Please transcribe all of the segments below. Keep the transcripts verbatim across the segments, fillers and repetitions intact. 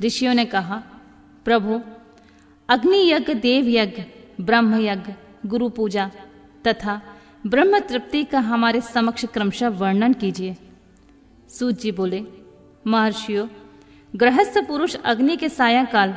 ऋषियों ने कहा, प्रभु, अग्नि यज्ञ, देव यज्ञ, ब्रह्म यज्ञ, गुरु पूजा तथा ब्रह्म तृप्ति का हमारे समक्ष क्रमशः वर्णन कीजिए। सूत जी बोले, महर्षियों, गृहस्थ पुरुष अग्नि के सायंकाल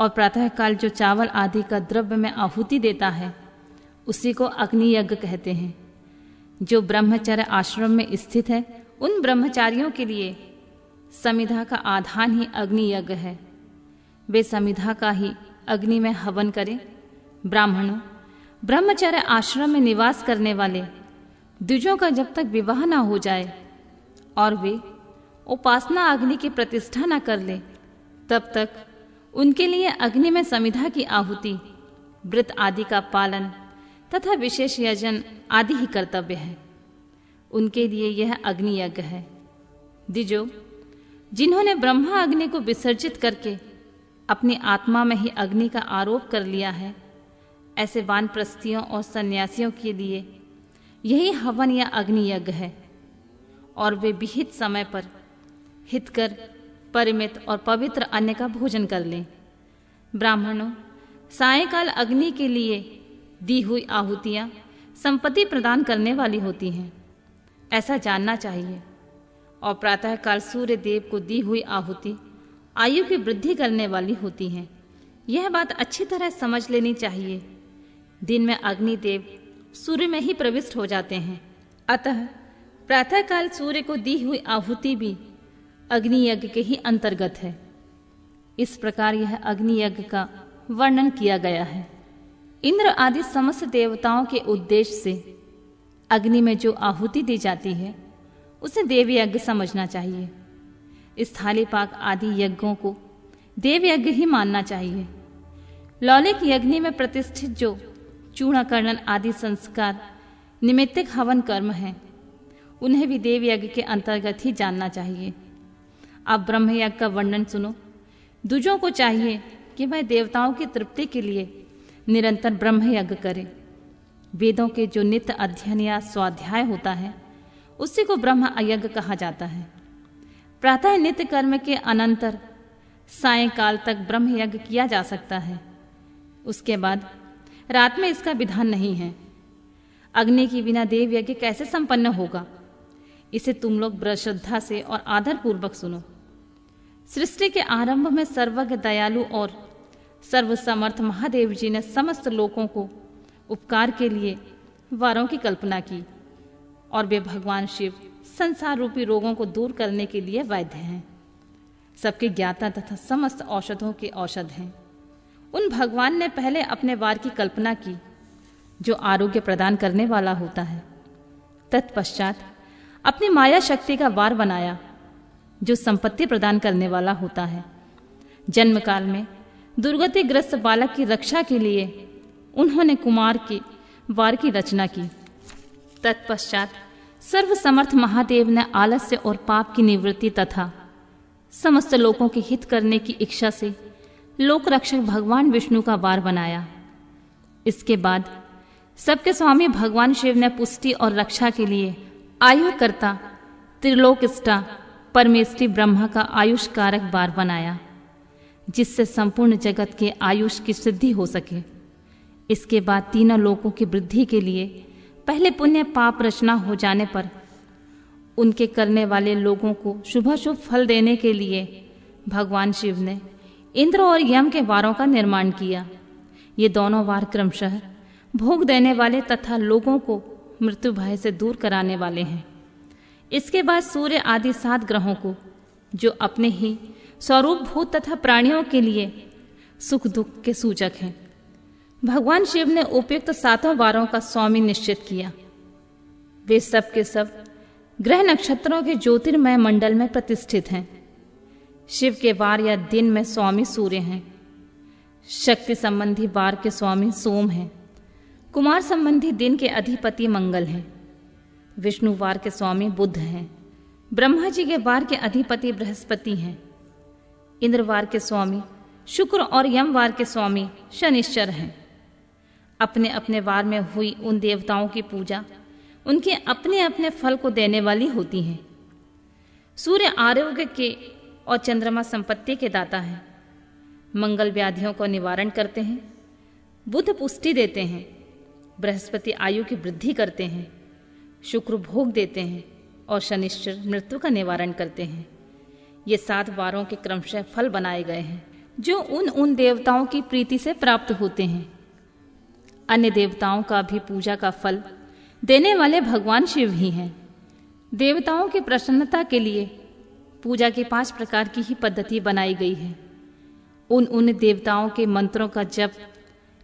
और प्रातःकाल जो चावल आदि का द्रव्य में आहुति देता है उसी को अग्नि यज्ञ कहते हैं। जो ब्रह्मचर्य आश्रम में स्थित है उन ब्रह्मचारियों के लिए समिधा का आधान ही अग्नि यज्ञ है। वे समिधा का ही अग्नि में हवन करें। ब्राह्मणों, ब्रह्मचर्य आश्रम में निवास करने वाले द्विजों का जब तक विवाह न हो जाए और वे उपासना अग्नि की प्रतिष्ठा न कर ले, तब तक उनके लिए अग्नि में समिधा की आहुति, व्रत आदि का पालन तथा विशेष यजन आदि ही कर्तव्य है। उनके लिए यह अग्नि यज्ञ है। द्विजों, जिन्होंने ब्रह्मा अग्नि को विसर्जित करके अपनी आत्मा में ही अग्नि का आरोप कर लिया है, ऐसे वानप्रस्थियों और सन्यासियों के लिए यही हवन या अग्नि यज्ञ है। और वे विहित समय पर हितकर, परिमित और पवित्र अन्न का भोजन कर लें। ब्राह्मणों, सायंकाल अग्नि के लिए दी हुई आहुतियां संपत्ति प्रदान करने वाली होती हैं, ऐसा जानना चाहिए। और प्रातःकाल सूर्य देव को दी हुई आहुति आयु की वृद्धि करने वाली होती हैं, यह बात अच्छी तरह समझ लेनी चाहिए। दिन में अग्निदेव सूर्य में ही प्रविष्ट हो जाते हैं, अतः प्रातःकाल सूर्य को दी हुई आहुति भी अग्नि यज्ञ के ही अंतर्गत है। इस प्रकार यह अग्नि यज्ञ का वर्णन किया गया है। इंद्र आदि समस्त देवताओं के उद्देश्य से अग्नि में जो आहुति दी जाती है उसे देव यज्ञ समझना चाहिए। स्थाली पाक आदि यज्ञों को देव यज्ञ ही मानना चाहिए। लौलिक यज्ञ में प्रतिष्ठित जो चूड़ा कर्णन आदि संस्कार निमित्तिक हवन कर्म हैं, उन्हें भी देव यज्ञ के अंतर्गत ही जानना चाहिए। अब ब्रह्म यज्ञ का वर्णन सुनो। द्विजों को चाहिए कि वह देवताओं की तृप्ति के लिए निरंतर ब्रह्म यज्ञ करें। वेदों के जो नित्य अध्ययन या स्वाध्याय होता है उसी को ब्रह्म यज्ञ कहा जाता है। प्रातः नित्य कर्म के अनंतर सायंकाल तक ब्रह्म यज्ञ किया जा सकता है। उसके बाद रात में इसका विधान नहीं है। अग्नि के बिना देव यज्ञ कैसे संपन्न होगा, इसे तुम लोग श्रद्धा से और आदर पूर्वक सुनो। सृष्टि के आरंभ में सर्वज्ञ, दयालु और सर्वसमर्थ महादेव जी ने समस्त लोगों को उपकार के लिए वारों की कल्पना की और वे भगवान शिव संसार रूपी रोगों को दूर करने के लिए वैद्य हैं, सबके ज्ञाता तथा समस्त औषधों के औषध हैं। उन भगवान ने पहले अपने वार की कल्पना की जो आरोग्य प्रदान करने वाला होता है। तत्पश्चात अपनी माया शक्ति का वार बनाया जो संपत्ति प्रदान करने वाला होता है। जन्म काल में दुर्गतिग्रस्त बालक की रक्षा के लिए उन्होंने कुमार के वार की रचना की। तत्पश्चात सर्वसमर्थ महादेव ने आलस्य और पाप की निवृत्ति तथा समस्त लोगों के हित करने की इच्छा से लोक रक्षक भगवान विष्णु का वार बनाया। इसके बाद सबके स्वामी भगवान शिव ने पुष्टि और रक्षा के लिए आयुकर्ता, त्रिलोकष्टा, परमेष्टि ब्रह्मा का आयुष कारक वार बनाया जिससे संपूर्ण जगत के आयुष की सिद्धि हो सके। इसके बाद तीनों लोकों की वृद्धि के लिए पहले पुण्य पाप रचना हो जाने पर उनके करने वाले लोगों को शुभ शुभ फल देने के लिए भगवान शिव ने इंद्र और यम के वारों का निर्माण किया। ये दोनों वार क्रमशः भोग देने वाले तथा लोगों को मृत्यु भय से दूर कराने वाले हैं। इसके बाद सूर्य आदि सात ग्रहों को जो अपने ही स्वरूप भूत तथा प्राणियों के लिए सुख दुख के सूचक हैं, भगवान शिव ने उपयुक्त सातों वारों का स्वामी निश्चित किया। वे सब के सब ग्रह नक्षत्रों के ज्योतिर्मय मंडल में प्रतिष्ठित हैं। शिव के वार या दिन में स्वामी सूर्य हैं, शक्ति संबंधी वार के स्वामी सोम हैं, कुमार संबंधी दिन के अधिपति मंगल हैं, विष्णु वार के स्वामी बुध हैं, ब्रह्मा जी के वार के अधिपति बृहस्पति हैं, इंद्र वार के स्वामी शुक्र और यम वार के स्वामी शनिश्चर हैं। अपने अपने वार में हुई उन देवताओं की पूजा उनके अपने अपने फल को देने वाली होती हैं। सूर्य आरोग्य के और चंद्रमा संपत्ति के दाता हैं। मंगल व्याधियों को निवारण करते हैं। बुध पुष्टि देते हैं। बृहस्पति आयु की वृद्धि करते हैं। शुक्र भोग देते हैं और शनिश्चर मृत्यु का निवारण करते हैं। ये सात वारों के क्रमशः फल बनाए गए हैं जो उन उन देवताओं की प्रीति से प्राप्त होते हैं। अन्य देवताओं का भी पूजा का फल देने वाले भगवान शिव ही हैं। देवताओं की प्रसन्नता के लिए पूजा के पांच प्रकार की ही पद्धति बनाई गई है। उन उन देवताओं के मंत्रों का जप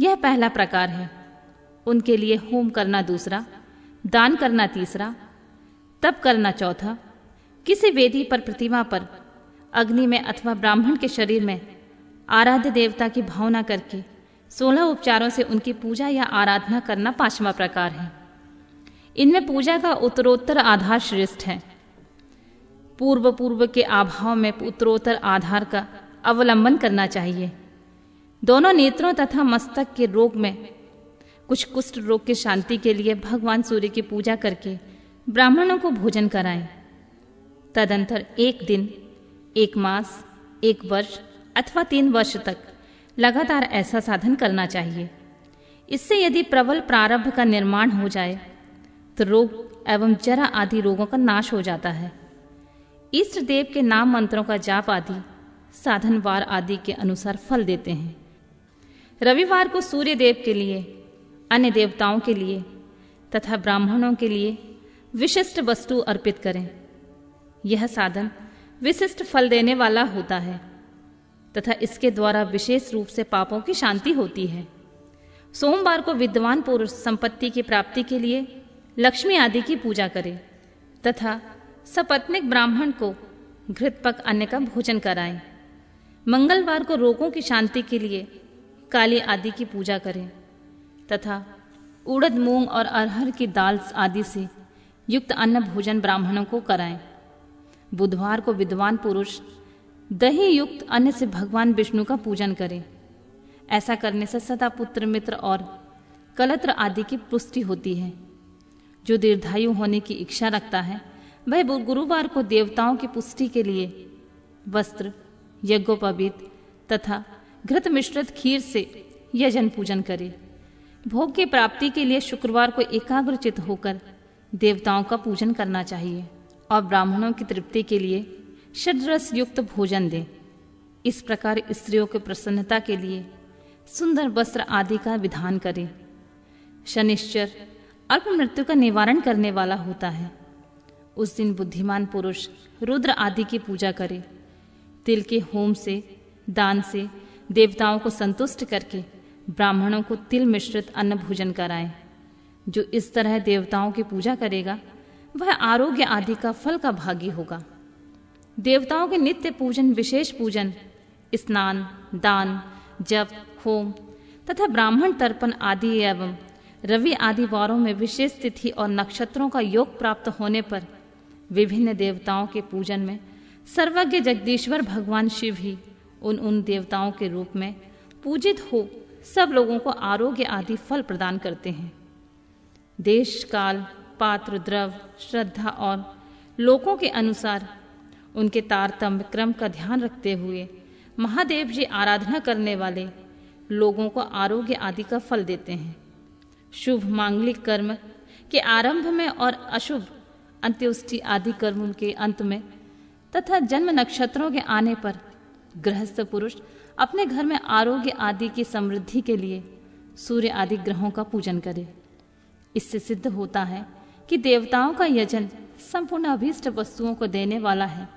यह पहला प्रकार है। उनके लिए होम करना दूसरा, दान करना तीसरा, तप करना चौथा, किसी वेदी पर, प्रतिमा पर, अग्नि में अथवा ब्राह्मण के शरीर में आराध्य देवता की भावना करके सोलह उपचारों से उनकी पूजा या आराधना करना पांचवा प्रकार है। इनमें पूजा का उत्तरोत्तर आधार श्रेष्ठ है। पूर्व पूर्व के अभाव में उत्तरोत्तर आधार का अवलंबन करना चाहिए। दोनों नेत्रों तथा मस्तक के रोग में कुछ कुष्ठ रोग की शांति के लिए भगवान सूर्य की पूजा करके ब्राह्मणों को भोजन कराएं। तदंतर एक दिन, एक मास, एक वर्ष अथवा तीन वर्ष तक लगातार ऐसा साधन करना चाहिए। इससे यदि प्रबल प्रारब्ध का निर्माण हो जाए तो रोग एवं जरा आदि रोगों का नाश हो जाता है। इष्ट देव के नाम मंत्रों का जाप आदि साधनवार आदि के अनुसार फल देते हैं। रविवार को सूर्य देव के लिए, अन्य देवताओं के लिए तथा ब्राह्मणों के लिए विशिष्ट वस्तु अर्पित करें। यह साधन विशिष्ट फल देने वाला होता है तथा इसके द्वारा विशेष रूप से पापों की शांति होती है। सोमवार को विद्वान पुरुष संपत्ति की प्राप्ति के लिए लक्ष्मी आदि की पूजा करें तथा सपत्निक ब्राह्मण को घृतपक अन्न का भोजन कराएं। मंगलवार को रोगों की शांति के लिए काली आदि की पूजा करें तथा उड़द, मूंग और अरहर की दाल आदि से युक्त अन्न भोजन ब्राह्मणों को कराएं। बुधवार को विद्वान पुरुष दही युक्त अन्न से भगवान विष्णु का पूजन करें। ऐसा करने से सदा पुत्र, मित्र और कलत्र आदि की पुष्टि होती है। जो दीर्घायु होने की इच्छा रखता है वह गुरुवार को देवताओं की पुष्टि के लिए वस्त्र, यज्ञोपवीत तथा घृत मिश्रित खीर से यजन पूजन करे। भोग की प्राप्ति के लिए शुक्रवार को एकाग्रचित होकर देवताओं का पूजन करना चाहिए और ब्राह्मणों की तृप्ति के लिए षड्रस युक्त भोजन दें। इस प्रकार स्त्रियों की प्रसन्नता के लिए सुंदर वस्त्र आदि का विधान करें। शनिश्चर अल्प मृत्यु का निवारण करने वाला होता है। उस दिन बुद्धिमान पुरुष रुद्र आदि की पूजा करे। तिल के होम से, दान से देवताओं को संतुष्ट करके ब्राह्मणों को तिल मिश्रित अन्न भोजन कराएं। जो इस तरह देवताओं की पूजा करेगा वह आरोग्य आदि का फल का भागी होगा। देवताओं के नित्य पूजन, विशेष पूजन, स्नान, दान, जप, होम तथा ब्राह्मण तर्पण आदि एवं रवि आदि वारों में विशेष तिथि और नक्षत्रों का योग प्राप्त होने पर विभिन्न देवताओं के पूजन में सर्वज्ञ जगदीश्वर भगवान शिव ही उन उन देवताओं के रूप में पूजित हो सब लोगों को आरोग्य आदि फल प्रदान करते हैं। देश, काल, पात्र, द्रव, श्रद्धा और लोकों के अनुसार उनके तारतम्य क्रम का ध्यान रखते हुए महादेव जी आराधना करने वाले लोगों को आरोग्य आदि का फल देते हैं। शुभ मांगलिक कर्म के आरंभ में और अशुभ अंत्योष्टि आदि कर्म के अंत में तथा जन्म नक्षत्रों के आने पर गृहस्थ पुरुष अपने घर में आरोग्य आदि की समृद्धि के लिए सूर्य आदि ग्रहों का पूजन करे। इससे सिद्ध होता है कि देवताओं का यजन संपूर्ण अभीष्ट वस्तुओं को देने वाला है।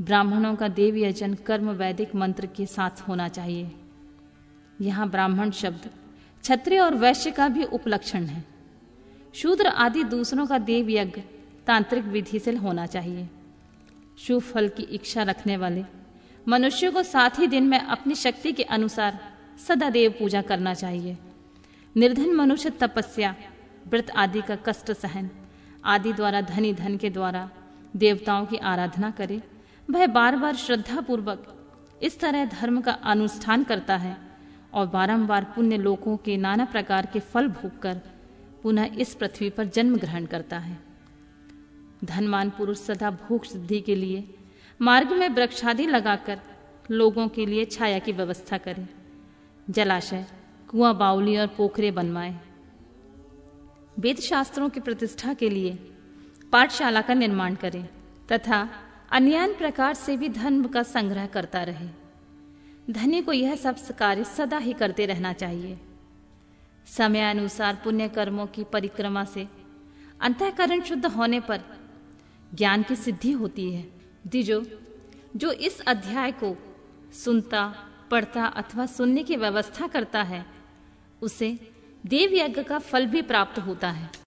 ब्राह्मणों का देव यजन कर्म वैदिक मंत्र के साथ होना चाहिए। यहाँ ब्राह्मण शब्द क्षत्रिय और वैश्य का भी उपलक्षण है। शूद्र आदि दूसरों का देव यज्ञ तांत्रिक विधि से होना चाहिए। शुभ फल की इच्छा रखने वाले मनुष्य को साथ ही दिन में अपनी शक्ति के अनुसार सदा देव पूजा करना चाहिए। निर्धन मनुष्य तपस्या, व्रत आदि का कष्ट सहन आदि द्वारा धनी धन के द्वारा देवताओं की आराधना करे। वह बार बार श्रद्धापूर्वक इस तरह धर्म का अनुष्ठान करता है और बारंबार पुण्य लोकों के नाना प्रकार के फल भोगकर पुनः इस पृथ्वी पर जन्म ग्रहण करता है। धनवान पुरुष सदा भोग सिद्धि के लिए मार्ग में वृक्षादि लगाकर लोगों के लिए छाया की व्यवस्था करें। जलाशय, कुआं, बावली और पोखरे बनवाएं। वेद शास्त्रों की प्रतिष्ठा के लिए पाठशाला का निर्माण करें तथा अन्य प्रकार से भी धन का संग्रह करता रहे। धनी को यह सब कार्य सदा ही करते रहना चाहिए। समय अनुसार पुण्य कर्मों की परिक्रमा से अंतःकरण शुद्ध होने पर ज्ञान की सिद्धि होती है। द्विजो, जो इस अध्याय को सुनता, पढ़ता अथवा सुनने की व्यवस्था करता है उसे देवयज्ञ का फल भी प्राप्त होता है।